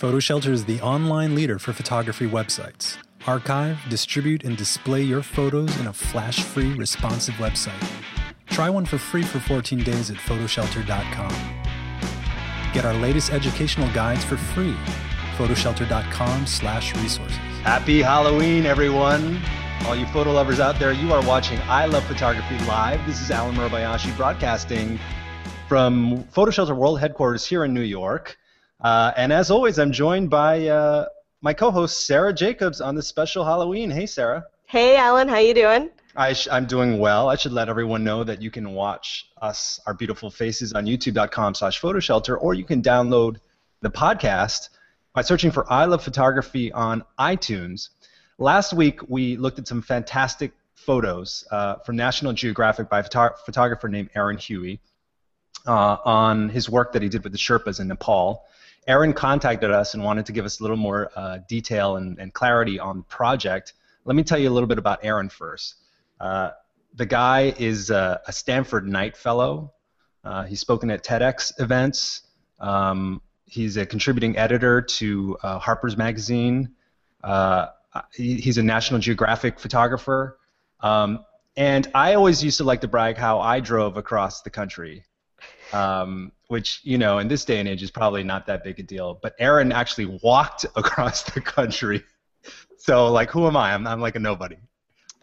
PhotoShelter is the online leader for photography websites. Archive, distribute, and display your photos in a flash-free, responsive website. Try one for free for 14 days at photoshelter.com. Get our latest educational guides for free. photoshelter.com/resources. Happy Halloween, everyone. All you photo lovers out there, you are watching I Love Photography Live. This is Alan Murabayashi broadcasting from PhotoShelter World Headquarters here in New York. And as always, I'm joined by my co-host, Sarah Jacobs, on this special Halloween. Hey, Sarah. Hey, Alan. How you doing? I'm doing well. I should let everyone know that you can watch us, our beautiful faces, on youtube.com/photoshelter, or you can download the podcast by searching for I Love Photography on iTunes. Last week, we looked at some fantastic photos from National Geographic by a photographer named Aaron Huey on his work that he did with the Sherpas in Nepal. Aaron contacted us and wanted to give us a little more detail and clarity on the project. Let me tell you a little bit about Aaron first. The guy is a Stanford Knight Fellow. He's spoken at TEDx events. He's a contributing editor to Harper's Magazine. He's a National Geographic photographer. And I always used to like to brag how I drove across the country, which, you know, in this day and age is probably not that big a deal. But Aaron actually walked across the country. So, like, who am I? I'm like a nobody.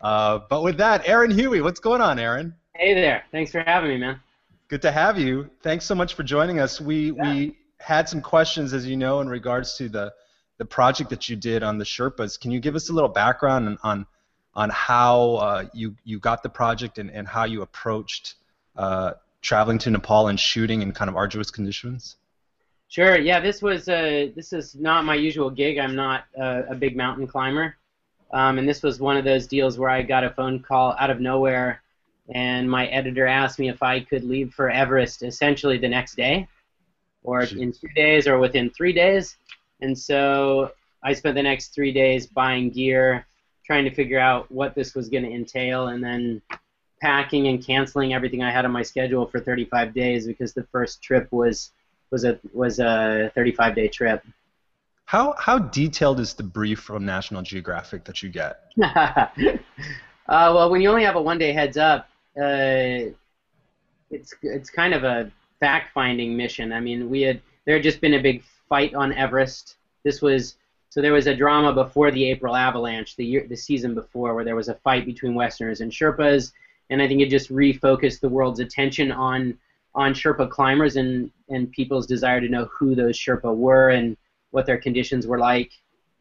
But with that, Aaron Huey, what's going on, Aaron? Hey there. Thanks for having me, man. Good to have you. Thanks so much for joining us. We had some questions, as you know, in regards to the project that you did on the Sherpas. Can you give us a little background on how you got the project and how you approached traveling to Nepal and shooting in kind of arduous conditions? Sure. Yeah, this is not my usual gig. I'm not a big mountain climber, and this was one of those deals where I got a phone call out of nowhere, and my editor asked me if I could leave for Everest essentially the next day, or in 2 days, or within 3 days. And so I spent the next 3 days buying gear, trying to figure out what this was going to entail, and then packing and canceling everything I had on my schedule for 35 days because the first trip was a 35-day trip. How detailed is the brief from National Geographic that you get? Well, when you only have a one-day heads up, it's kind of a fact-finding mission. I mean, there had just been a big fight on Everest. There was a drama before the April avalanche, the season before, where there was a fight between Westerners and Sherpas, and I think it just refocused the world's attention on Sherpa climbers and people's desire to know who those Sherpa were and what their conditions were like.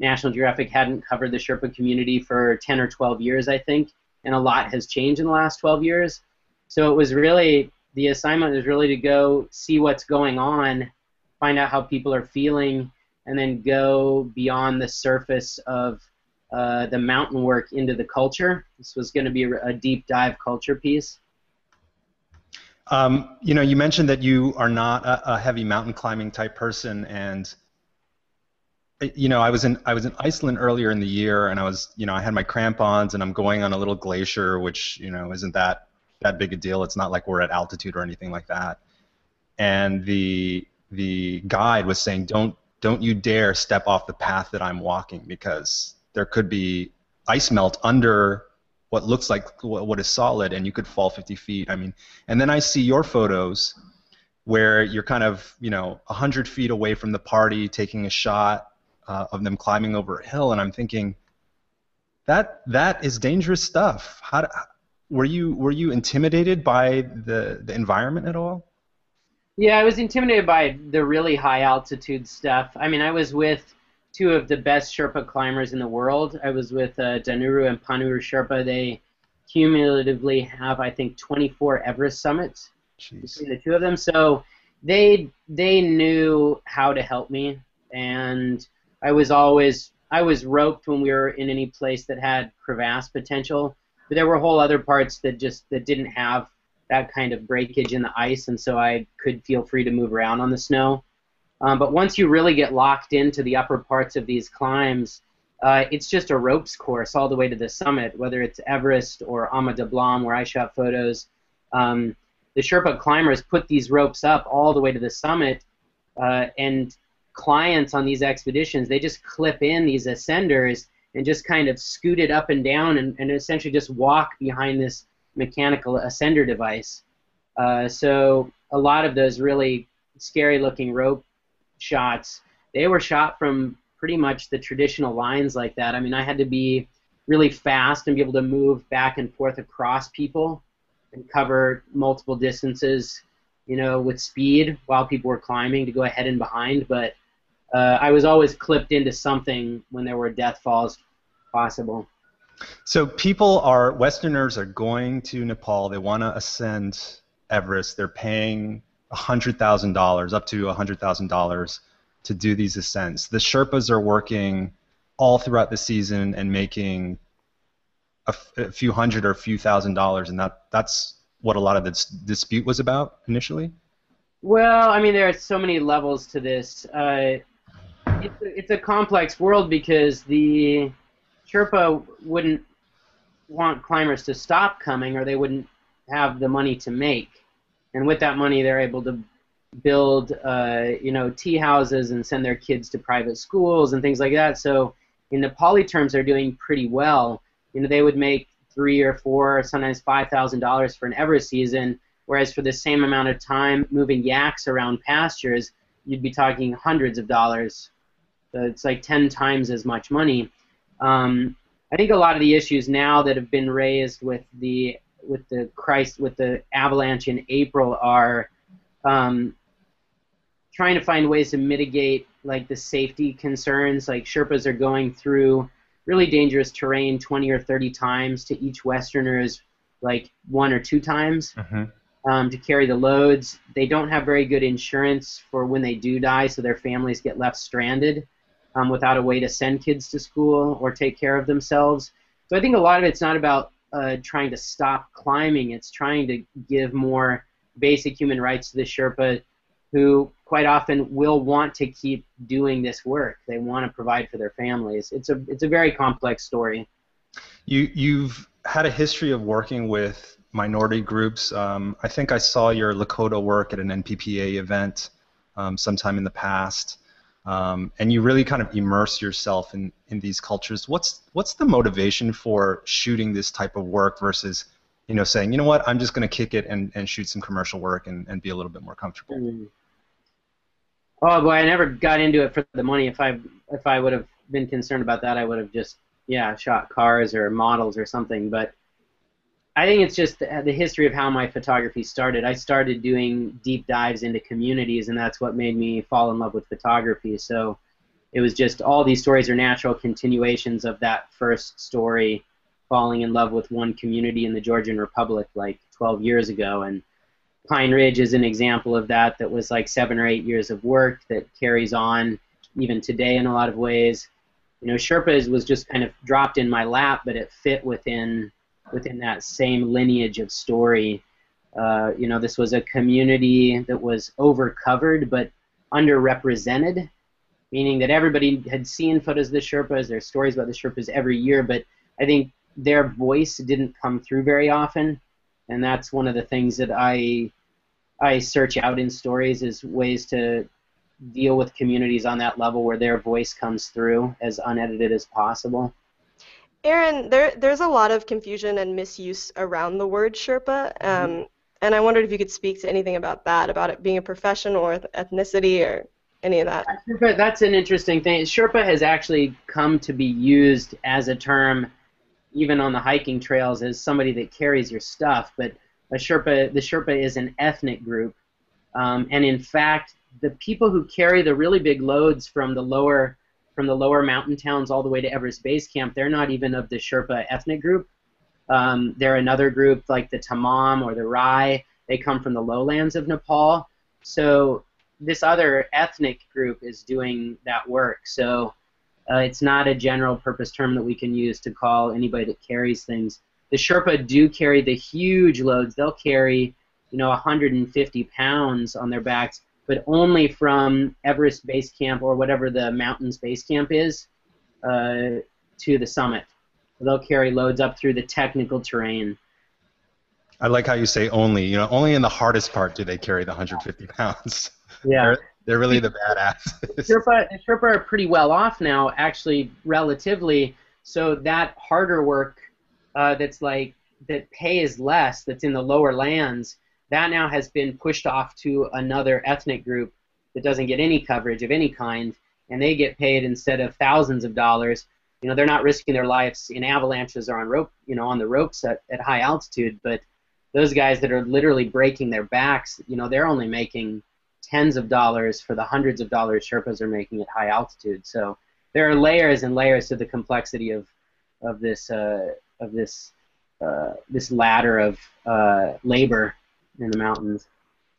National Geographic hadn't covered the Sherpa community for 10 or 12 years, I think, and a lot has changed in the last 12 years. So it was really, the assignment was really to go see what's going on, find out how people are feeling, and then go beyond the surface of the mountain work into the culture. This was going to be a deep dive culture piece. You know, you mentioned that you are not a heavy mountain climbing type person, and you know, I was in Iceland earlier in the year, and I had my crampons, and I'm going on a little glacier, which, you know, isn't that big a deal. It's not like we're at altitude or anything like that. And the guide was saying, don't you dare step off the path that I'm walking, because there could be ice melt under what looks like what is solid, and you could fall 50 feet. I mean, and then I see your photos where you're kind of, you know, 100 feet away from the party taking a shot of them climbing over a hill, and I'm thinking that is dangerous stuff. Were you intimidated by the environment at all? Yeah, I was intimidated by the really high altitude stuff. I mean, I was with two of the best Sherpa climbers in the world. I was with Danuru and Panuru Sherpa. They cumulatively have, I think, 24 Everest summits. Jeez. Between the two of them. So they knew how to help me, and I was roped when we were in any place that had crevasse potential. But there were whole other parts that didn't have that kind of breakage in the ice, and so I could feel free to move around on the snow. But once you really get locked into the upper parts of these climbs, it's just a ropes course all the way to the summit, whether it's Everest or Ama Dablam, where I shot photos. The Sherpa climbers put these ropes up all the way to the summit, and clients on these expeditions, they just clip in these ascenders and just kind of scoot it up and down and essentially just walk behind this mechanical ascender device. So a lot of those really scary looking rope shots, they were shot from pretty much the traditional lines like that. I mean, I had to be really fast and be able to move back and forth across people and cover multiple distances, you know, with speed while people were climbing to go ahead and behind. But I was always clipped into something when there were death falls possible. So people are, Westerners are going to Nepal, they want to ascend Everest, they're paying $100,000, up to $100,000 to do these ascents. The Sherpas are working all throughout the season and making a few hundred or a few $1,000s, and that's what a lot of the dispute was about initially? Well, I mean, there are so many levels to this. It's a complex world because the Sherpa wouldn't want climbers to stop coming or they wouldn't have the money to make. And with that money, they're able to build, you know, tea houses and send their kids to private schools and things like that. So in Nepali terms, they're doing pretty well. You know, they would make $3,000 or $4,000, sometimes $5,000 for an Everest season, whereas for the same amount of time moving yaks around pastures, you'd be talking hundreds of dollars. So it's like 10 times as much money. I think a lot of the issues now that have been raised with the avalanche in April are trying to find ways to mitigate like the safety concerns. Like Sherpas are going through really dangerous terrain 20 or 30 times to each Westerner's like 1 or 2 times to carry the loads. They don't have very good insurance for when they do die, so their families get left stranded without a way to send kids to school or take care of themselves. So I think a lot of it's not about trying to stop climbing. It's trying to give more basic human rights to the Sherpa, who quite often will want to keep doing this work. They want to provide for their families. It's a very complex story. You've had a history of working with minority groups. I think I saw your Lakota work at an NPPA event sometime in the past. And you really kind of immerse yourself in these cultures. What's the motivation for shooting this type of work versus, you know, saying, you know what, I'm just going to kick it and shoot some commercial work and be a little bit more comfortable? Oh boy, I never got into it for the money. If I would have been concerned about that, I would have just, yeah, shot cars or models or something. But I think it's just the history of how my photography started. I started doing deep dives into communities, and that's what made me fall in love with photography. So it was just all these stories are natural continuations of that first story, falling in love with one community in the Georgian Republic like 12 years ago. And Pine Ridge is an example of that. That was like 7 or 8 years of work that carries on even today in a lot of ways. You know, Sherpas was just kind of dropped in my lap, but it fit within that same lineage of story. You know, this was a community that was overcovered but underrepresented, meaning that everybody had seen photos of the Sherpas, there's stories about the Sherpas every year, but I think their voice didn't come through very often, and that's one of the things that I search out in stories, is ways to deal with communities on that level where their voice comes through as unedited as possible. Aaron, there's a lot of confusion and misuse around the word Sherpa, and I wondered if you could speak to anything about that, about it being a profession or ethnicity or any of that. That's an interesting thing. Sherpa has actually come to be used as a term, even on the hiking trails, as somebody that carries your stuff. But the Sherpa is an ethnic group, and in fact, the people who carry the really big loads from the lower mountain towns all the way to Everest Base Camp, they're not even of the Sherpa ethnic group. They're another group like the Tamang or the Rai. They come from the lowlands of Nepal. So this other ethnic group is doing that work. So it's not a general purpose term that we can use to call anybody that carries things. The Sherpa do carry the huge loads. They'll carry, you know, 150 pounds on their backs, but only from Everest Base Camp or whatever the mountain's base camp is to the summit. They'll carry loads up through the technical terrain. I like how you say only. You know, only in the hardest part do they carry the 150 pounds. Yeah. They're really the badasses. Sherpa are pretty well off now, actually, relatively. So that harder work that's like, that pays less, that's in the lower lands, that now has been pushed off to another ethnic group that doesn't get any coverage of any kind, and they get paid instead of thousands of dollars. You know, they're not risking their lives in avalanches or on rope, you know, on the ropes at high altitude, but those guys that are literally breaking their backs, you know, they're only making tens of dollars for the hundreds of dollars Sherpas are making at high altitude. So there are layers and layers to the complexity of this ladder of labor in the mountains.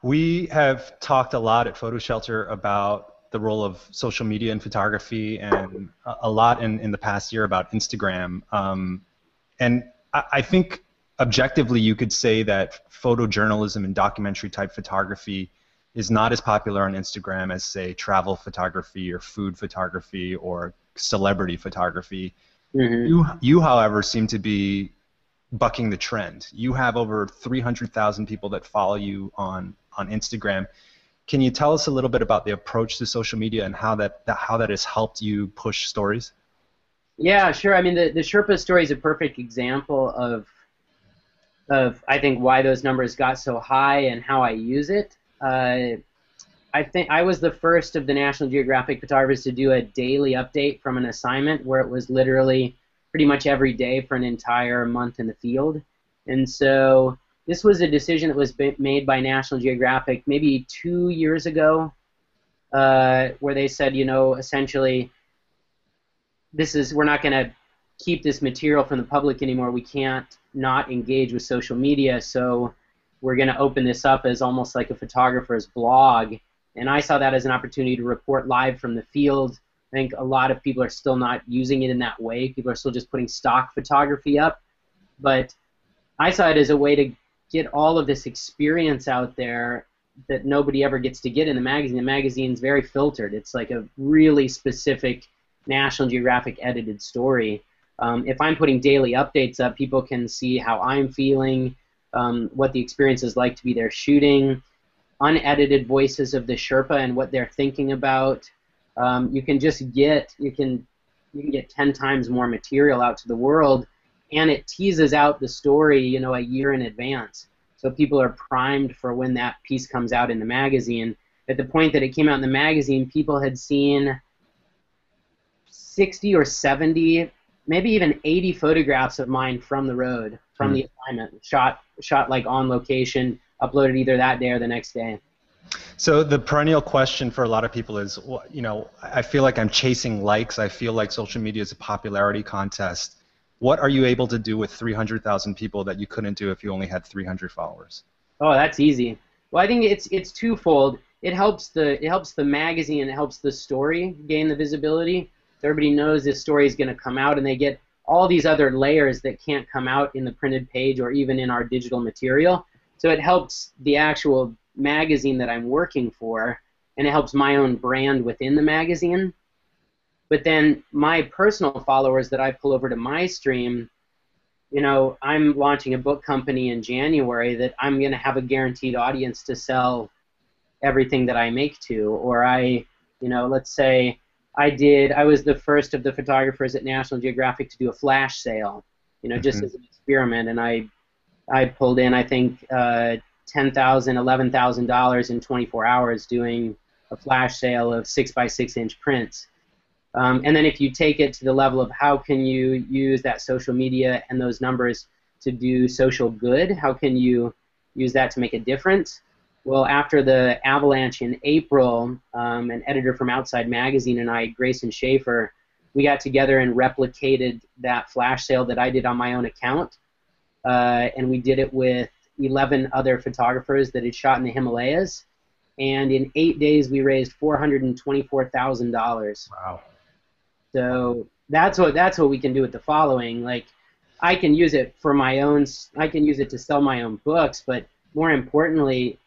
We have talked a lot at PhotoShelter about the role of social media and photography, and a lot in the past year about Instagram. And I think objectively you could say that photojournalism and documentary type photography is not as popular on Instagram as, say, travel photography or food photography or celebrity photography. Mm-hmm. You, however, seem to be bucking the trend. You have over 300,000 people that follow you on Instagram. Can you tell us a little bit about the approach to social media and how that has helped you push stories? Yeah, sure. I mean, the Sherpa story is a perfect example of I think why those numbers got so high and how I use it. I think I was the first of the National Geographic photographers to do a daily update from an assignment where it was literally pretty much every day for an entire month in the field. And so this was a decision that was made by National Geographic maybe 2 years ago, where they said, you know, essentially, we're not going to keep this material from the public anymore. We can't not engage with social media, so we're going to open this up as almost like a photographer's blog. And I saw that as an opportunity to report live from the field. I think a lot of people are still not using it in that way. People are still just putting stock photography up. But I saw it as a way to get all of this experience out there that nobody ever gets to get in the magazine. The magazine's very filtered. It's like a really specific National Geographic edited story. If I'm putting daily updates up, people can see how I'm feeling, what the experience is like to be there shooting, unedited voices of the Sherpa and what they're thinking about. You can get 10 times more material out to the world, and it teases out the story, you know, a year in advance. So people are primed for when that piece comes out in the magazine. At the point that it came out in the magazine, people had seen 60 or 70, maybe even 80 photographs of mine from the road, from the assignment, shot like on location, uploaded either that day or the next day. So the perennial question for a lot of people is, you know, I feel like I'm chasing likes. I feel like social media is a popularity contest. What are you able to do with 300,000 people that you couldn't do if you only had 300 followers? Oh, that's easy. Well, I think it's twofold. It helps the magazine and it helps the story gain the visibility. Everybody knows this story is going to come out, and they get all these other layers that can't come out in the printed page or even in our digital material. So it helps the actual magazine that I'm working for, and it helps my own brand within the magazine. But then my personal followers that I pull over to my stream, you know, I'm launching a book company in January that I'm going to have a guaranteed audience to sell everything that I make to. Or you know, let's say I was the first of the photographers at National Geographic to do a flash sale, you know, just as an experiment, and I pulled in, I think, $10,000, $11,000 in 24 hours doing a flash sale of 6x6-inch prints. And then if you take it to the level of how can you use that social media and those numbers to do social good, how can you use that to make a difference? Well, after the avalanche in April, an editor from Outside Magazine and I, Grayson Schaefer, we got together and replicated that flash sale that I did on my own account, and we did it with 11 other photographers that had shot in the Himalayas, and in 8 days we raised $424,000. Wow! So that's what we can do with the following. Like, I can use it for my own. I can use it to sell my own books, but more importantly,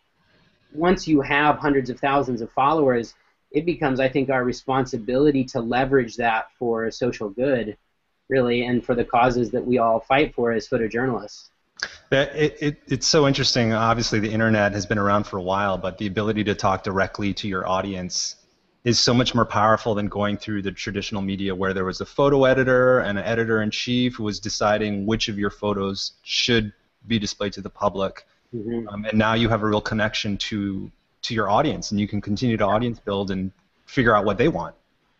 once you have hundreds of thousands of followers, it becomes, I think, our responsibility to leverage that for social good, really, and for the causes that we all fight for as photojournalists. It's so interesting. Obviously, the internet has been around for a while, but the ability to talk directly to your audience is so much more powerful than going through the traditional media where there was a photo editor and an editor-in-chief who was deciding which of your photos should be displayed to the public. Mm-hmm. And now you have a real connection to your audience, and you can continue to audience build and figure out what they want.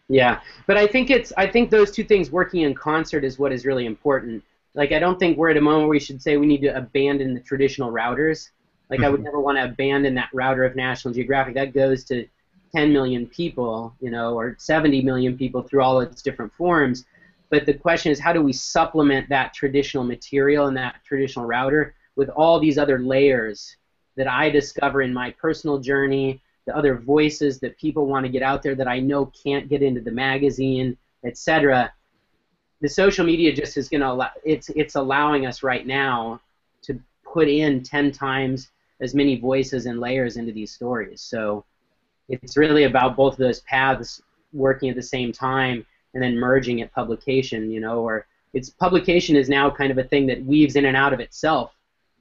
Yeah, but I think those two things working in concert is what is really important. Like, I don't think we're at a moment where we should say we need to abandon the traditional routers. Like, I would never want to abandon that router of National Geographic. That goes to 10 million people, you know, or 70 million people through all its different forms. But the question is, how do we supplement that traditional material and that traditional router with all these other layers that I discover in my personal journey, the other voices that people want to get out there that I know can't get into the magazine, etc. The social media just is going to allow, it's allowing us right now to put in 10 times as many voices and layers into these stories. So it's really about both of those paths working at the same time and then merging at publication, you know, or it's publication is now kind of a thing that weaves in and out of itself.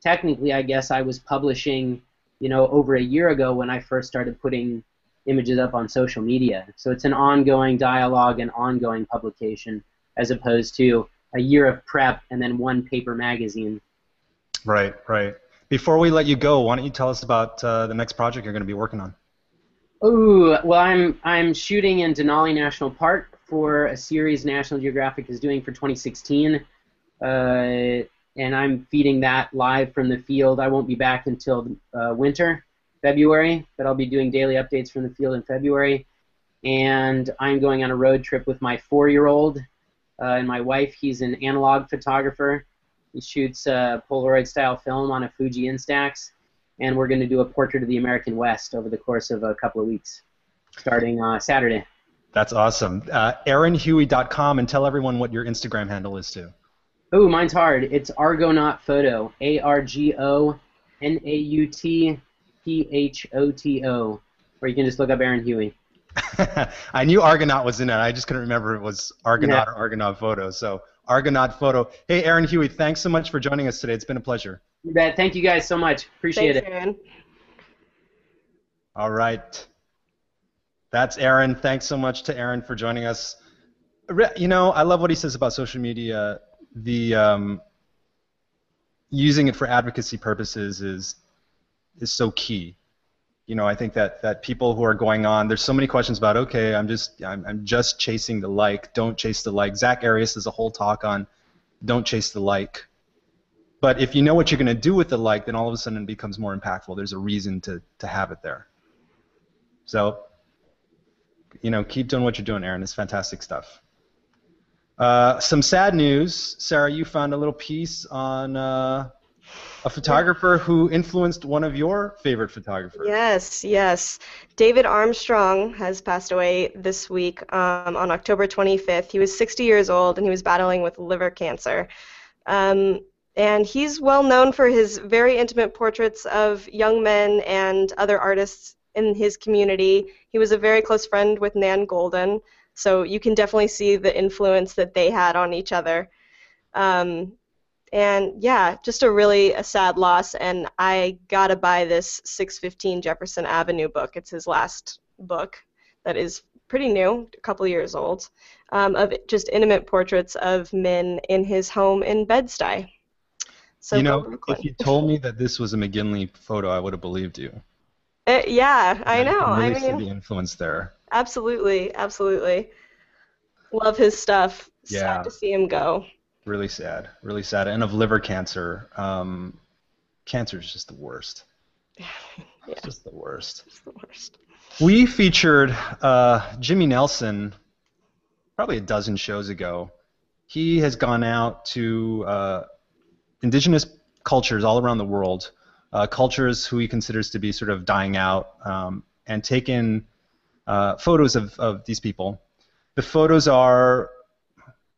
Technically, I guess I was publishing, you know, over a year ago when I first started putting images up on social media. So it's an ongoing dialogue and ongoing publication, as opposed to a year of prep and then one paper magazine. Right, right. Before we let you go, why don't you tell us about the next project you're going to be working on? Ooh, well, I'm shooting in Denali National Park for a series National Geographic is doing for 2016, and I'm feeding that live from the field. I won't be back until winter, February, but I'll be doing daily updates from the field in February, and I'm going on a road trip with my 4-year-old. And my wife, he's an analog photographer. He shoots Polaroid-style film on a Fuji Instax, and we're going to do a portrait of the American West over the course of a couple of weeks, starting Saturday. That's awesome. AaronHuey.com, and tell everyone what your Instagram handle is, too. Oh, mine's hard. It's Argonaut Photo, ArgonautPhoto, or you can just look up Aaron Huey. I knew Argonaut was in it. I just couldn't remember if it was Argonaut or Argonaut Photo. So Argonaut Photo. Hey, Aaron Huey, thanks so much for joining us today. It's been a pleasure. You bet. Thank you guys so much. Appreciate it. Aaron. All right. That's Aaron. Thanks so much to Aaron for joining us. You know, I love what he says about social media. The using it for advocacy purposes is so key. You know, I think that people who are going on, there's so many questions about, okay, I'm just chasing the like, don't chase the like. Zach Arias does a whole talk on don't chase the like. But if you know what you're going to do with the like, then all of a sudden it becomes more impactful. There's a reason to have it there. So, you know, keep doing what you're doing, Aaron. It's fantastic stuff. Some sad news. Sarah, you found a little piece on... a photographer who influenced one of your favorite photographers. Yes, yes. David Armstrong has passed away this week on October 25th. He was 60 years old, and he was battling with liver cancer. And he's well known for his very intimate portraits of young men and other artists in his community. He was a very close friend with Nan Golden, so you can definitely see the influence that they had on each other. And yeah, just a really sad loss, and I gotta buy this 615 Jefferson Avenue book. It's his last book that is pretty new, a couple years old, of just intimate portraits of men in his home in Bed-Stuy. So, you know, if you told me that this was a McGinley photo, I would have believed you. Yeah, I know. I really see the influence there. Absolutely, absolutely. Love his stuff. Yeah. Sad to see him go. Really sad, and of liver cancer. Cancer is just the worst. Yeah. It's just the worst. It's the worst. We featured Jimmy Nelson probably a dozen shows ago. He has gone out to indigenous cultures all around the world, cultures who he considers to be sort of dying out, and taken photos of these people. The photos are...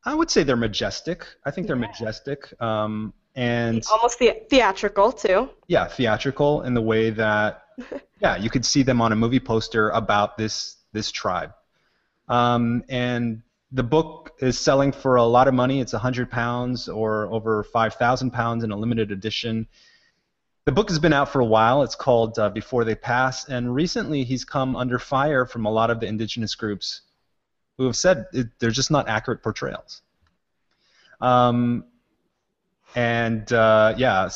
I would say they're majestic. I think they're majestic, and almost theatrical too. Yeah, theatrical in the way that, yeah, you could see them on a movie poster about this tribe, and The book is selling for a lot of money. It's £100 or over £5,000 in a limited edition. The book has been out for a while. It's called Before They Pass, and recently he's come under fire from a lot of the indigenous groups who have said they're just not accurate portrayals. Yeah,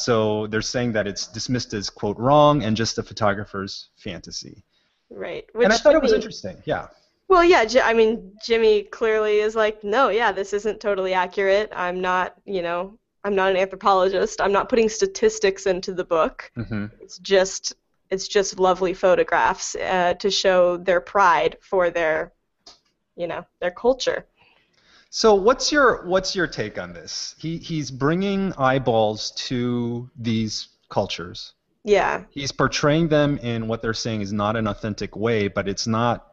so they're saying that it's dismissed as, quote, wrong and just a photographer's fantasy. Right. Which, and I thought it was interesting, yeah. Well, yeah, I mean, Jimmy clearly is like, no, yeah, this isn't totally accurate. I'm not, you know, I'm not an anthropologist. I'm not putting statistics into the book. Mm-hmm. It's just lovely photographs to show their pride for their, you know, their culture. So what's your take on this? He's bringing eyeballs to these cultures. Yeah. He's portraying them in what they're saying is not an authentic way, but it's not.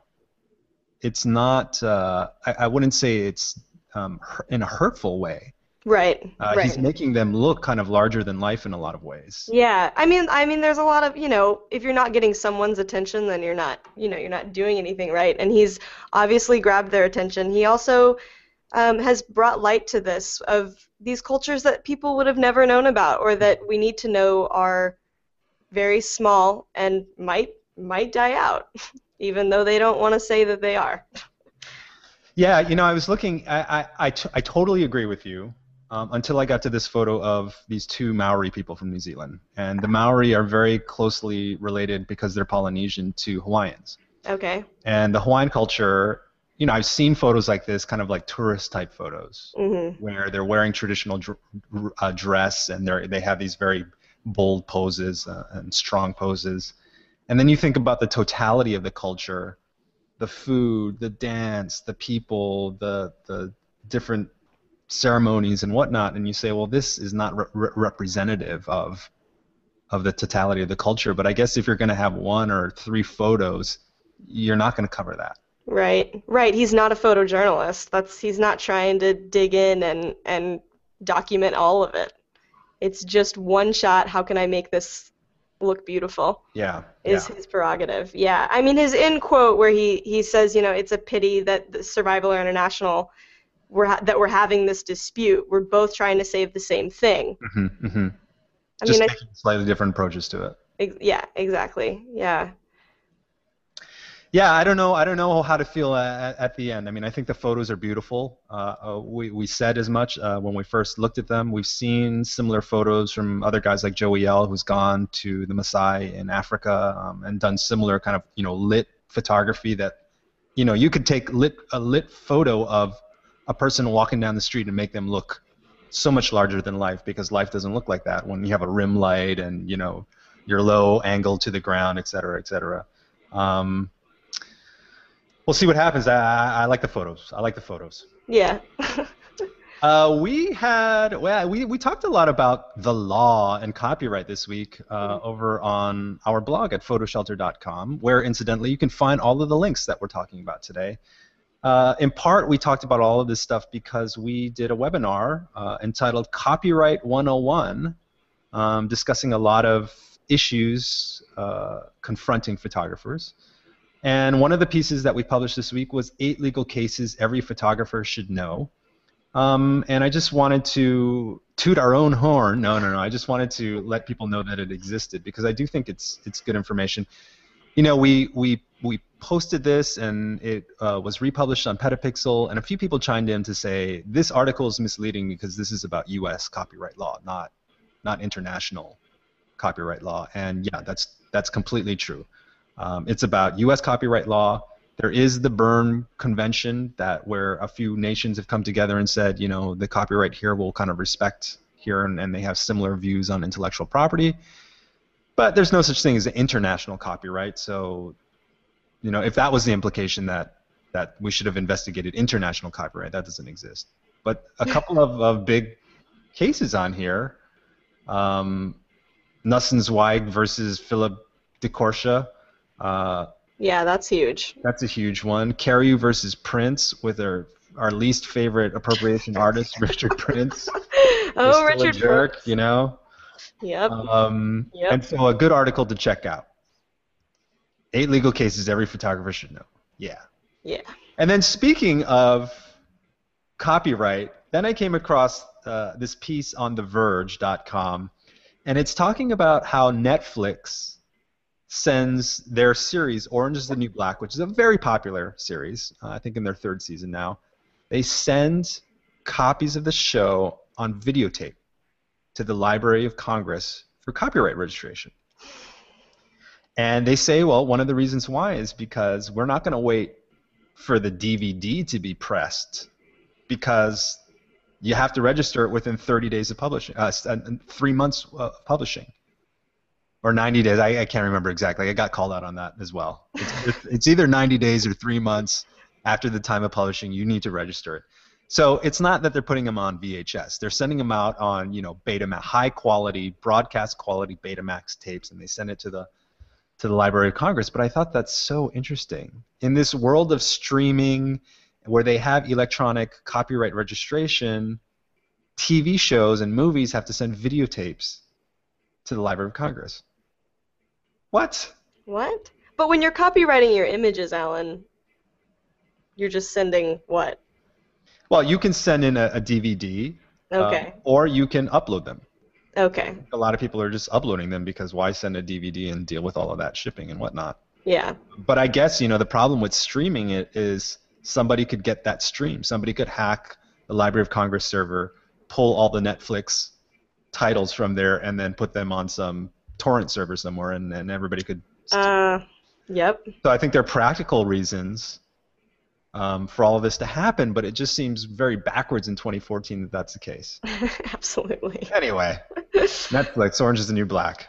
I wouldn't say it's in a hurtful way. Right. Right. He's making them look kind of larger than life in a lot of ways. Yeah. I mean, there's a lot of, you know, if you're not getting someone's attention, then you're not doing anything right. And he's obviously grabbed their attention. He also has brought light to this of these cultures that people would have never known about, or that we need to know are very small and might die out. Even though they don't want to say that they are. Yeah, you know, I was looking. I totally agree with you until I got to this photo of these two Maori people from New Zealand, and the Maori are very closely related because they're Polynesian to Hawaiians. Okay. And the Hawaiian culture, you know, I've seen photos like this, kind of like tourist-type photos, mm-hmm. where they're wearing traditional dress and they have these very bold poses and strong poses. And then you think about the totality of the culture, the food, the dance, the people, the different ceremonies and whatnot, and you say, well, this is not representative of the totality of the culture. But I guess if you're going to have one or three photos, you're not going to cover that. Right, right. He's not a photojournalist. He's not trying to dig in and document all of it. It's just one shot. How can I make this look beautiful? Yeah, is his prerogative. Yeah, I mean, his end quote where he says, you know, it's a pity that the Survival International that we're having this dispute. We're both trying to save the same thing. Mm-hmm, mm-hmm. I mean, slightly different approaches to it. Yeah, exactly. Yeah. Yeah, I don't know how to feel at the end. I mean, I think the photos are beautiful. We said as much when we first looked at them. We've seen similar photos from other guys like Joey L, who's gone to the Maasai in Africa and done similar kind of, you know, lit photography that, you know, you could take a lit photo of a person walking down the street and make them look so much larger than life, because life doesn't look like that when you have a rim light and, you know, your low angle to the ground, et cetera, et cetera. We'll see what happens. I like the photos. I like the photos. Yeah. We talked a lot about the law and copyright this week over on our blog at photoshelter.com, where, incidentally, you can find all of the links that we're talking about today. In part, we talked about all of this stuff because we did a webinar entitled Copyright 101, discussing a lot of issues confronting photographers. And one of the pieces that we published this week was 8 legal cases every photographer should know. And I just wanted to toot our own horn. No. I just wanted to let people know that it existed, because I do think it's good information. You know, we posted this, and it was republished on Petapixel, and a few people chimed in to say, this article is misleading because this is about U.S. copyright law, not international copyright law. And, yeah, that's completely true. It's about U.S. copyright law. There is the Berne Convention where a few nations have come together and said, you know, the copyright here will kind of respect here, and they have similar views on intellectual property. But there's no such thing as international copyright. So, you know, if that was the implication that we should have investigated international copyright, that doesn't exist. But a couple of big cases on here, Nussen Zweig versus Philip DeCorsia. Yeah, that's huge. That's a huge one. Carew versus Prince, with our least favorite appropriation artist, Richard Prince. Oh, Richard Jerk, Prince. You know? Yep. Yep. And so a good article to check out. 8 legal cases every photographer should know. Yeah. Yeah. And then, speaking of copyright. Then I came across this piece on TheVerge.com, and it's talking about how Netflix sends their series, Orange is the New Black, which is a very popular series, I think in their third season now. They send copies of the show on videotape to the Library of Congress for copyright registration. And they say, well, one of the reasons why is because we're not going to wait for the DVD to be pressed, because you have to register it within 30 days of publishing, 3 months of publishing, or 90 days. I can't remember exactly. I got called out on that as well. It's either 90 days or 3 months after the time of publishing, you need to register it. So it's not that they're putting them on VHS. They're sending them out on, you know, Betamax, high-quality, broadcast-quality Betamax tapes, and they send it to the Library of Congress. But I thought that's so interesting. In this world of streaming, where they have electronic copyright registration, TV shows and movies have to send videotapes to the Library of Congress. What? What? But when you're copywriting your images, Alan, you're just sending what? Well, you can send in a DVD, okay, or you can upload them. Okay. A lot of people are just uploading them because why send a DVD and deal with all of that shipping and whatnot? Yeah. But I guess, you know, the problem with streaming it is somebody could get that stream. Somebody could hack the Library of Congress server, pull all the Netflix titles from there, and then put them on some torrent server somewhere, and everybody could yep. So I think there are practical reasons for all of this to happen, but it just seems very backwards in 2014 that that's the case. Absolutely. Anyway, Netflix, Orange is the New Black.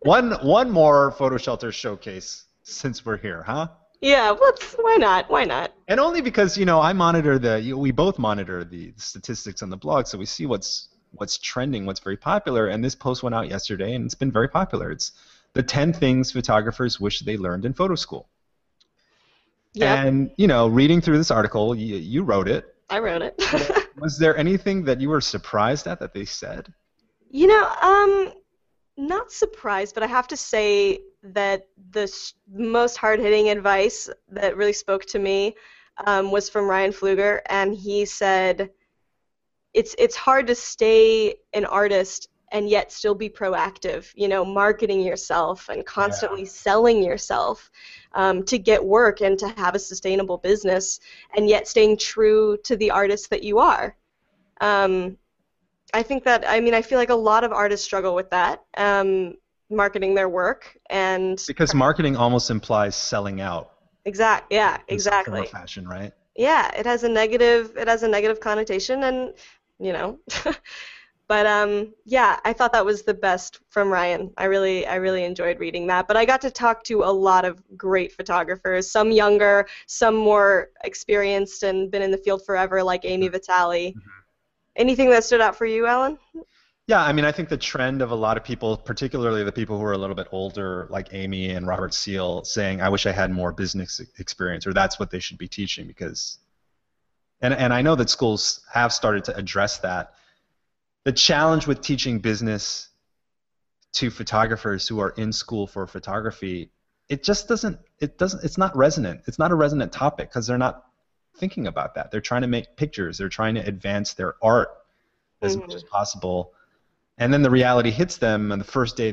One more PhotoShelter showcase since we're here, huh? Yeah, why not? Why not? And only because, you know, I monitor we both monitor the statistics on the blog, so we see what's trending, what's very popular, and this post went out yesterday, and it's been very popular. It's the 10 things photographers wish they learned in photo school. Yep. And, you know, reading through this article, you wrote it. I wrote it. Was there anything that you were surprised at that they said? You know, not surprised, but I have to say that the most hard-hitting advice that really spoke to me was from Ryan Pfluger, and he said, it's hard to stay an artist and yet still be proactive, you know, marketing yourself and constantly selling yourself to get work and to have a sustainable business, and yet staying true to the artist that you are. I think that, I mean, I feel like a lot of artists struggle with that, marketing their work. And because marketing almost implies selling out. Exactly, yeah, exactly. In some fashion, right? Yeah, it has a negative connotation, and, you know. But yeah, I thought that was the best from Ryan. I really enjoyed reading that. But I got to talk to a lot of great photographers, some younger, some more experienced and been in the field forever, like Amy Vitale. Mm-hmm. Anything that stood out for you, Alan? Yeah, I mean, I think the trend of a lot of people, particularly the people who are a little bit older, like Amy and Robert Seal, saying, I wish I had more business experience, or that's what they should be teaching, because... And I know that schools have started to address that. The challenge with teaching business to photographers who are in school for photography, it's not resonant. It's not a resonant topic because they're not thinking about that. They're trying to make pictures. They're trying to advance their art as much as possible. And then the reality hits them on the first day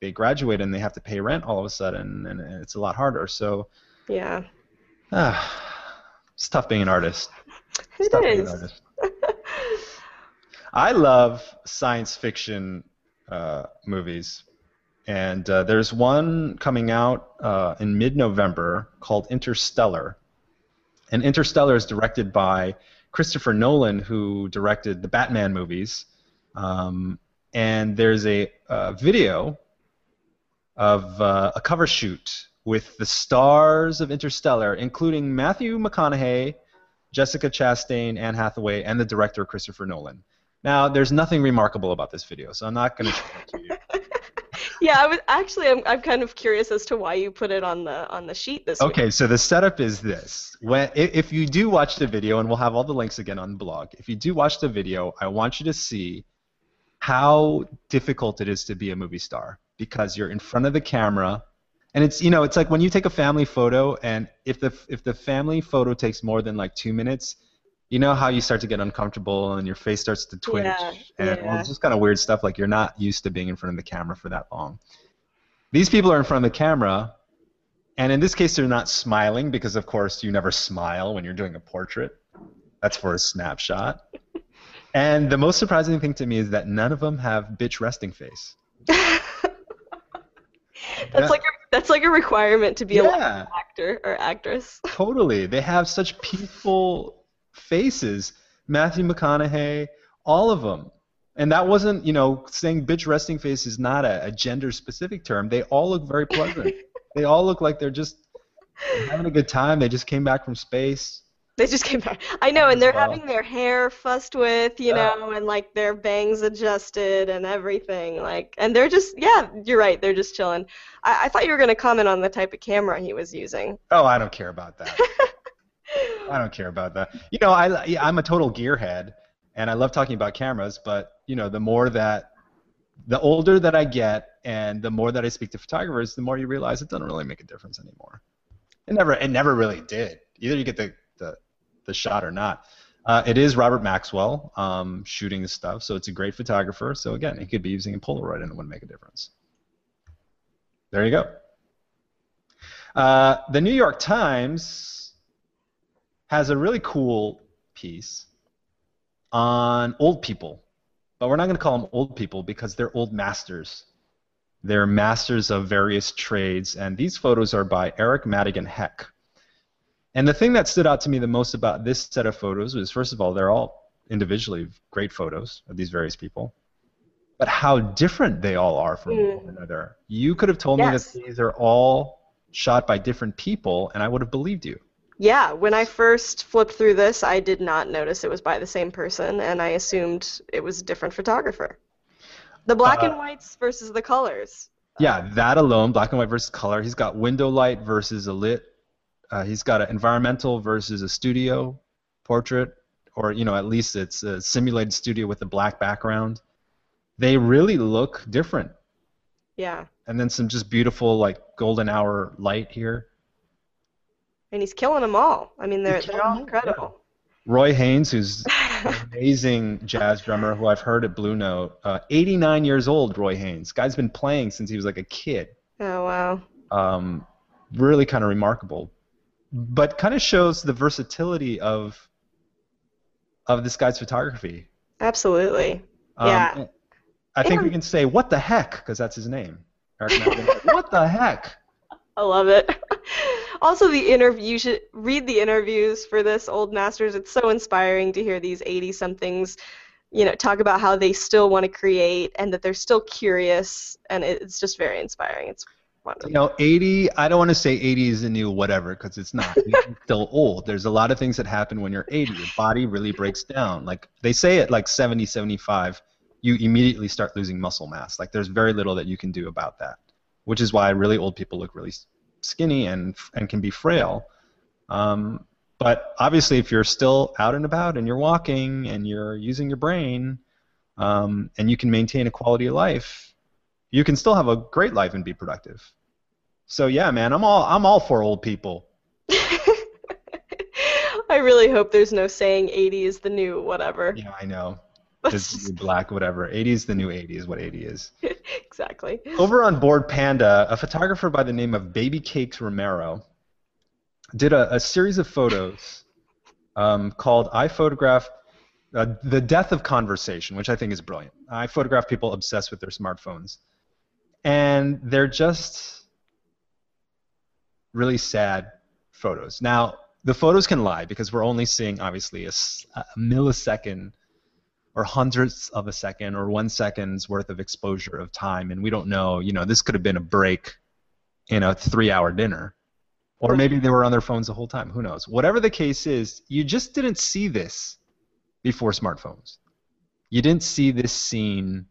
they graduate, and they have to pay rent all of a sudden, and it's a lot harder. So yeah, it's tough being an artist. It's tough being an artist. I love science fiction movies, and there's one coming out in mid-November called Interstellar, and Interstellar is directed by Christopher Nolan, who directed the Batman movies, and there's a video of a cover shoot with the stars of Interstellar, including Matthew McConaughey, Jessica Chastain, Anne Hathaway, and the director Christopher Nolan. Now, there's nothing remarkable about this video, so I'm not going to show it to you. Yeah, I'm kind of curious as to why you put it on the sheet this week. Okay, so the setup is this. If you do watch the video, and we'll have all the links again on the blog, if you do watch the video, I want you to see how difficult it is to be a movie star, because you're in front of the camera, and it's, you know, it's like when you take a family photo, and if the family photo takes more than like 2 minutes, you know how you start to get uncomfortable and your face starts to twitch, and well, it's just kind of weird stuff. Like, you're not used to being in front of the camera for that long. These people are in front of the camera, and in this case, they're not smiling because, of course, you never smile when you're doing a portrait. That's for a snapshot. And the most surprising thing to me is that none of them have bitch resting face. That's like a requirement to be a live actor or actress. Totally. They have such peaceful faces. Matthew McConaughey, all of them. And that wasn't, you know, saying bitch resting face is not a gender-specific term. They all look very pleasant. They all look like they're just having a good time. They just came back from space. They just came back. I know, and they're having their hair fussed with, you know, and like their bangs adjusted and everything. Like, and they're just, yeah, you're right. They're just chilling. I thought you were going to comment on the type of camera he was using. Oh, I don't care about that. I don't care about that. You know, I'm a total gearhead, and I love talking about cameras. But you know, the older that I get, and the more that I speak to photographers, the more you realize it doesn't really make a difference anymore. It never really did. Either you get the shot or not. It is Robert Maxwell shooting the stuff, so it's a great photographer. So again, he could be using a Polaroid and it wouldn't make a difference. There you go. The New York Times has a really cool piece on old people, but we're not going to call them old people because they're old masters. They're masters of various trades, and these photos are by Eric Madigan Heck. And the thing that stood out to me the most about this set of photos was, first of all, they're all individually great photos of these various people, but how different they all are from one another. You could have told me that these are all shot by different people, and I would have believed you. Yeah, when I first flipped through this, I did not notice it was by the same person, and I assumed it was a different photographer. The black and whites versus the colors. Yeah, that alone, black and white versus color. He's got window light versus a lit. He's got an environmental versus a studio portrait, or you know, at least it's a simulated studio with a black background. They really look different. Yeah. And then some just beautiful like golden hour light here. And he's killing them all. I mean, they're all incredible. Yeah. Roy Haynes, who's an amazing jazz drummer who I've heard at Blue Note, 89 years old. Roy Haynes, guy's been playing since he was like a kid. Oh wow. Really kind of remarkable. But kind of shows the versatility of this guy's photography. Absolutely. Yeah. I think we can say, what the heck, because that's his name. Eric Madigan. What the heck? I love it. Also, the interview, you should read the interviews for this Old Masters. It's so inspiring to hear these 80-somethings, you know, talk about how they still want to create and that they're still curious, and it's just very inspiring. It's wonderful. You know, 80, I don't want to say 80 is the new whatever, because it's not. You're still old. There's a lot of things that happen when you're 80. Your body really breaks down. Like, they say at like 70, 75, you immediately start losing muscle mass. Like, there's very little that you can do about that, which is why really old people look really skinny and can be frail. But obviously, if you're still out and about and you're walking and you're using your brain and you can maintain a quality of life, you can still have a great life and be productive. So yeah, man, I'm all for old people. I really hope there's no saying 80 is the new whatever. Yeah, I know. This black whatever. 80 is the new 80 is what 80 is. Exactly. Over on Board Panda, a photographer by the name of Baby Cakes Romero did a series of photos called I Photograph The Death of Conversation, which I think is brilliant. I photograph people obsessed with their smartphones. And they're just really sad photos. Now, the photos can lie because we're only seeing, obviously, a millisecond or hundredths of a second or 1 second's worth of exposure of time. And we don't know, you know, this could have been a break in a 3-hour dinner. Or maybe they were on their phones the whole time. Who knows? Whatever the case is, you just didn't see this before smartphones. You didn't see this scene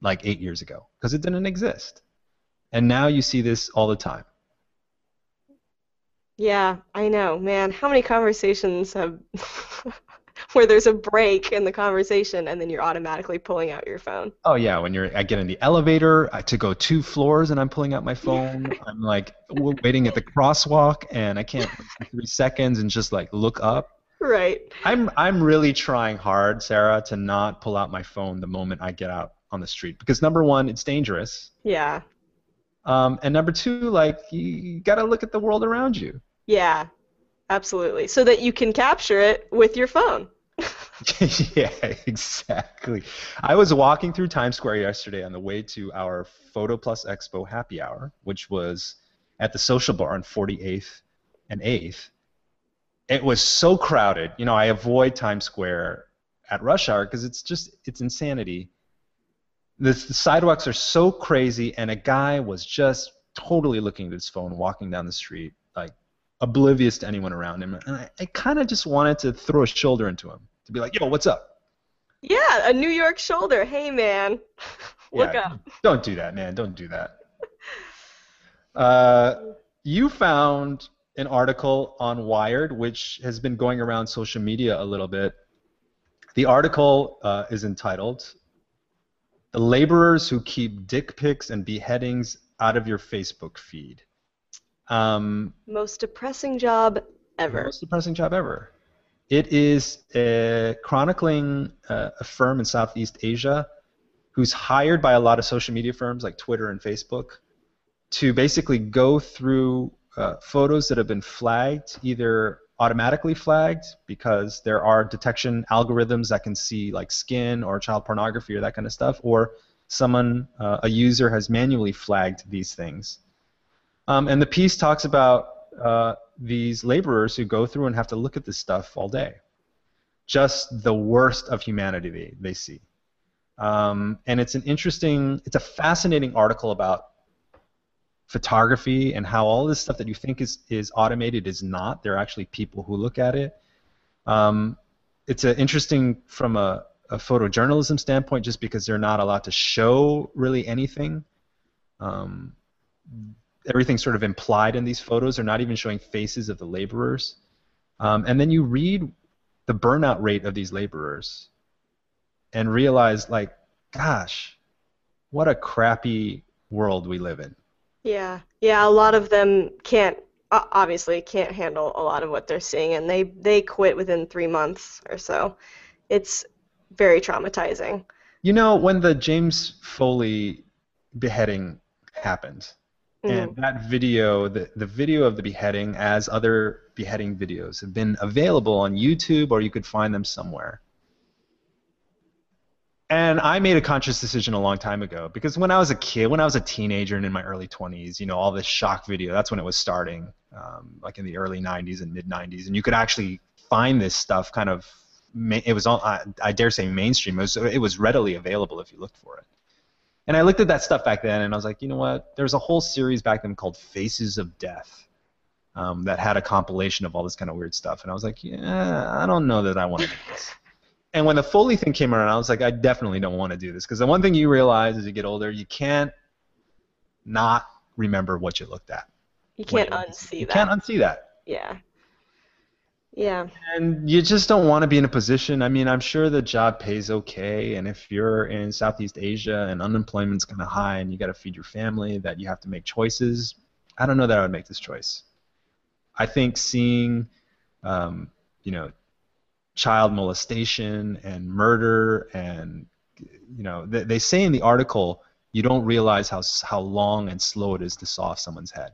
like 8 years ago because it didn't exist. And now you see this all the time. Yeah, I know, man. How many conversations have where there's a break in the conversation and then you're automatically pulling out your phone? Oh, yeah. When I get in the elevator to go 2 floors and I'm pulling out my phone. I'm like waiting at the crosswalk and I can't wait for 3 seconds and just like look up. Right. I'm really trying hard, Sarah, to not pull out my phone the moment I get out on the street, because number one, it's dangerous. Yeah. And number two, like, you gotta look at the world around you. Yeah, absolutely. So that you can capture it with your phone. Yeah, exactly. I was walking through Times Square yesterday on the way to our Photo Plus Expo happy hour, which was at the Social Bar on 48th and 8th. It was so crowded. You know, I avoid Times Square at rush hour because it's just, it's insanity. The sidewalks are so crazy, and a guy was just totally looking at his phone walking down the street, like oblivious to anyone around him. And I kind of just wanted to throw a shoulder into him, to be like, yo, what's up? Yeah, a New York shoulder. Hey, man. Look up. Don't do that, man. Don't do that. You found an article on Wired, which has been going around social media a little bit. The article is entitled, "The Laborers Who Keep Dick Pics and Beheadings Out of Your Facebook Feed." Most depressing job ever. Most depressing job ever. It is chronicling a firm in Southeast Asia who's hired by a lot of social media firms like Twitter and Facebook to basically go through photos that have been flagged, either automatically flagged because there are detection algorithms that can see like skin or child pornography or that kind of stuff, or someone, a user has manually flagged these things. And the piece talks about these laborers who go through and have to look at this stuff all day. Just the worst of humanity they see. And it's a fascinating article about photography and how all this stuff that you think is automated is not. There are actually people who look at it. It's interesting from a photojournalism standpoint, just because they're not allowed to show really anything. Everything's sort of implied in these photos. They're not even showing faces of the laborers. And then you read the burnout rate of these laborers and realize, like, gosh, what a crappy world we live in. Yeah. Yeah, a lot of them obviously can't handle a lot of what they're seeing, and they quit within 3 months or so. It's very traumatizing. You know, when the James Foley beheading happened, and that video, the video of the beheading, as other beheading videos have been available on YouTube, or you could find them somewhere. And I made a conscious decision a long time ago, because when I was a kid, when I was a teenager and in my early 20s, you know, all this shock video, that's when it was starting, like in the early 90s and mid 90s, and you could actually find this stuff kind of, it was all, I dare say, mainstream. It was readily available if you looked for it. And I looked at that stuff back then, and I was like, you know what? There's a whole series back then called Faces of Death that had a compilation of all this kind of weird stuff. And I was like, yeah, I don't know that I want to do this. And when the Foley thing came around, I was like, I definitely don't want to do this. Because the one thing you realize as you get older, you can't not remember what you looked at. You can't unsee that. You can't unsee that. Yeah. Yeah. And you just don't want to be in a position. I mean, I'm sure the job pays okay, and if you're in Southeast Asia and unemployment's kind of high and you got to feed your family, that you have to make choices. I don't know that I would make this choice. I think seeing, you know, child molestation and murder, and you know, they say in the article, you don't realize how long and slow it is to saw off someone's head,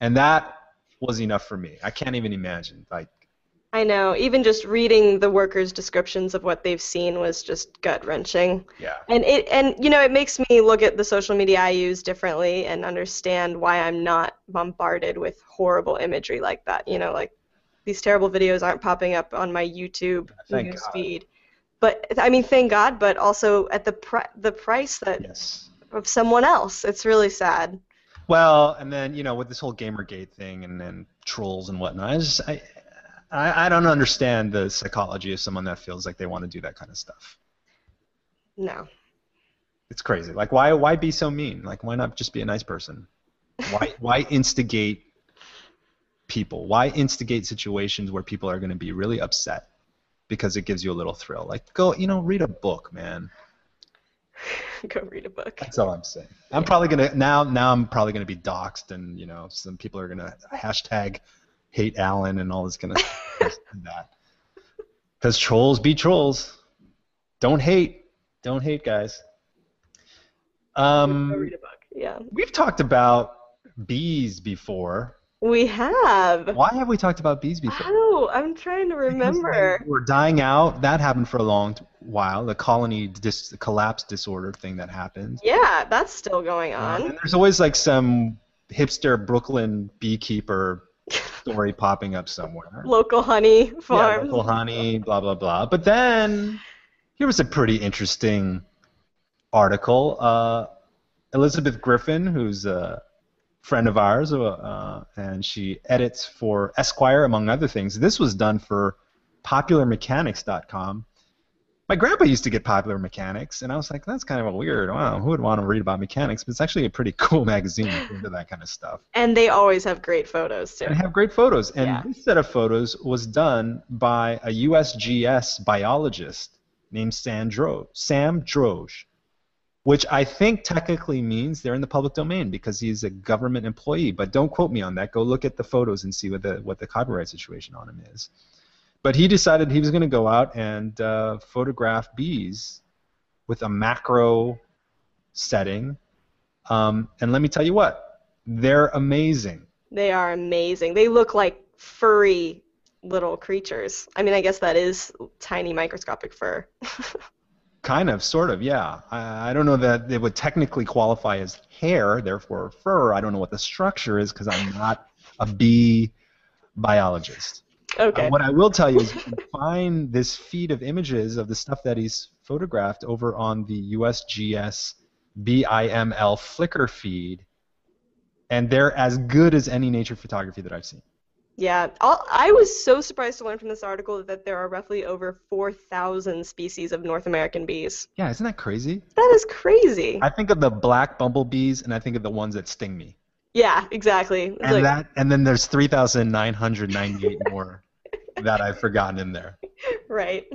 and that was enough for me. I can't even imagine, like. I know. Even just reading the workers' descriptions of what they've seen was just gut-wrenching. Yeah. And you know, it makes me look at the social media I use differently and understand why I'm not bombarded with horrible imagery like that. You know, like, these terrible videos aren't popping up on my YouTube newsfeed. But I mean, thank God. But also at the price that of someone else, it's really sad. Well, and then, you know, with this whole Gamergate thing and then trolls and whatnot, I don't understand the psychology of someone that feels like they want to do that kind of stuff. No. It's crazy. Like, why be so mean? Like, why not just be a nice person? Why instigate people? Why instigate situations where people are going to be really upset because it gives you a little thrill? Like, go, you know, read a book, man. Go read a book. That's all I'm saying. I'm probably going to, now I'm probably going to be doxxed, and, you know, some people are going to hashtag hate Alan and all this kind of stuff. Because trolls be trolls. Don't hate. Don't hate, guys. Go read a book. Yeah. We've talked about bees before. We have. Why have we talked about bees before? Oh, I'm trying to remember. We're dying out. That happened for a long while. The colony collapse disorder thing that happened. Yeah, that's still going on. And there's always like some hipster Brooklyn beekeeper story popping up somewhere. Local honey farm. Yeah, local honey, blah, blah, blah. But then here was a pretty interesting article. Elizabeth Griffin, who's a friend of ours, and she edits for Esquire, among other things. This was done for popularmechanics.com. My grandpa used to get Popular Mechanics, and I was like, that's kind of weird. Wow, who would want to read about mechanics? But it's actually a pretty cool magazine into that kind of stuff. And they always have great photos, too. And have great photos. And this set of photos was done by a USGS biologist named Sam Droege, which I think technically means they're in the public domain because he's a government employee. But don't quote me on that. Go look at the photos and see what the copyright situation on him is. But he decided he was going to go out and photograph bees with a macro setting. And let me tell you what, they're amazing. They are amazing. They look like furry little creatures. I mean, I guess that is tiny microscopic fur. Kind of, sort of, yeah. I don't know that it would technically qualify as hair, therefore fur. I don't know what the structure is because I'm not a bee biologist. Okay. What I will tell you is you can find this feed of images of the stuff that he's photographed over on the USGS BIML Flickr feed, and they're as good as any nature photography that I've seen. Yeah, I was so surprised to learn from this article that there are roughly over 4,000 species of North American bees. Yeah, isn't that crazy? That is crazy. I think of the black bumblebees, and I think of the ones that sting me. Yeah, exactly. It's and like, and then there's 3,998 more that I've forgotten in there. Right.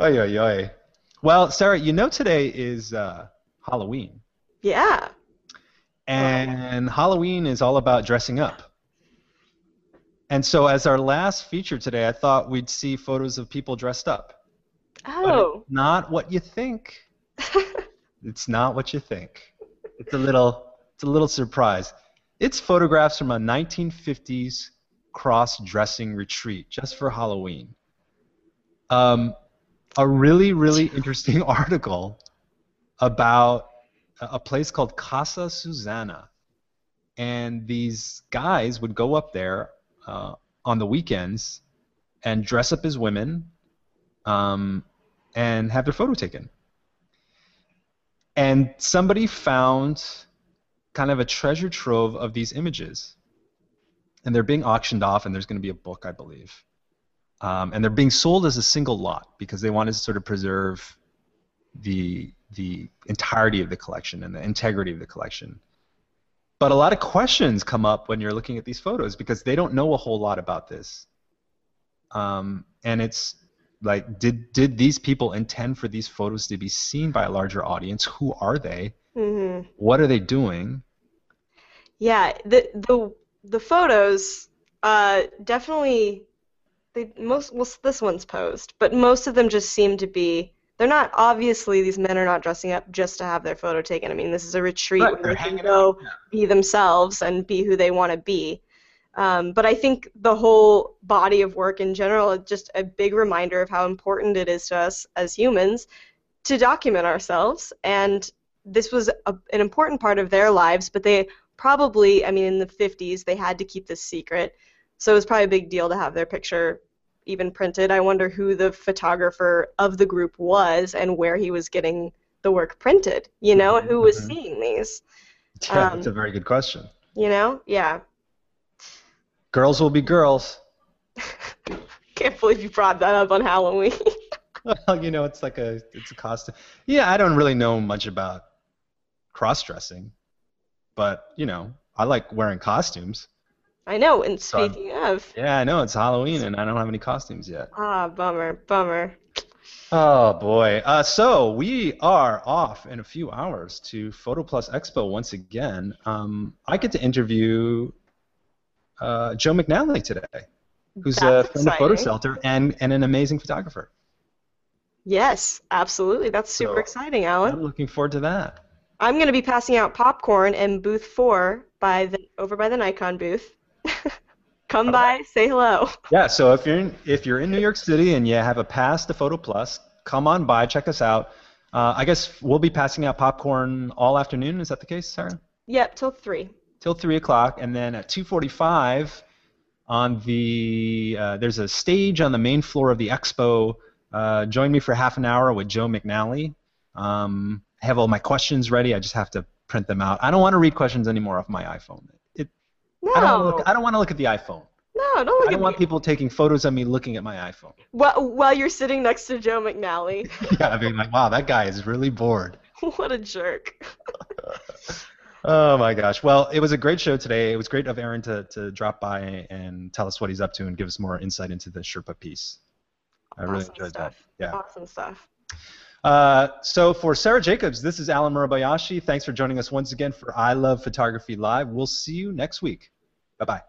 Oy, oy, oy. Well, Sarah, you know today is Halloween. Yeah. And Halloween is all about dressing up. And so as our last feature today, I thought we'd see photos of people dressed up. Oh. But it's not what you think. It's not what you think. It's a little surprise. It's photographs from a 1950s cross-dressing retreat just for Halloween. A really, really interesting article about a place called Casa Susana. And these guys would go up there on the weekends and dress up as women and have their photo taken. And somebody found kind of a treasure trove of these images. And they're being auctioned off, and there's going to be a book, I believe. And they're being sold as a single lot because they wanted to sort of preserve the entirety of the collection and the integrity of the collection. But a lot of questions come up when you're looking at these photos because they don't know a whole lot about this. And it's like, did these people intend for these photos to be seen by a larger audience? Who are they? Mm-hmm. What are they doing? Yeah, the photos definitely this one's posed, but most of them just seem to be these men are not dressing up just to have their photo taken. I mean, this is a retreat where they can go be themselves and be who they want to be. But I think the whole body of work in general is just a big reminder of how important it is to us as humans to document ourselves. And this was an important part of their lives, but they probably, I mean, in the 50s, they had to keep this secret. So it was probably a big deal to have their picture even printed. I wonder who the photographer of the group was and where he was getting the work printed, you know, and who was seeing these. Yeah, that's a very good question. You know, yeah. Girls will be girls. Can't believe you brought that up on Halloween. Well, you know, it's like it's a costume. Yeah, I don't really know much about cross-dressing, but, you know, I like wearing costumes. I know, and speaking of... Yeah, I know, it's Halloween, and I don't have any costumes yet. Ah, bummer. Oh, boy. So, we are off in a few hours to Photo Plus Expo once again. I get to interview Joe McNally today. who's a friend of PhotoShelter and an amazing photographer. Yes, absolutely. That's super exciting, Alan. I'm looking forward to that. I'm going to be passing out popcorn in booth 4 over by the Nikon booth. Come by, say hello. Yeah, so if you're in New York City and you have a pass to Photo Plus, come on by, check us out. I guess we'll be passing out popcorn all afternoon. Is that the case, Sarah? Yep, till 3. Till 3 o'clock, and then at 2:45 on the there's a stage on the main floor of the expo. Join me for half an hour with Joe McNally. I have all my questions ready. I just have to print them out. I don't want to read questions anymore off my iPhone. No. I don't want to look at the iPhone. No, don't look at me. I don't want people taking photos of me looking at my iPhone. While you're sitting next to Joe McNally. Yeah, I mean, like, wow, that guy is really bored. What a jerk. Oh, my gosh. Well, it was a great show today. It was great of Aaron to drop by and tell us what he's up to and give us more insight into the Sherpa piece. I really enjoyed that. Yeah. Awesome stuff. So for Sarah Jacobs, this is Alan Murabayashi. Thanks for joining us once again for I Love Photography Live. We'll see you next week. Bye-bye.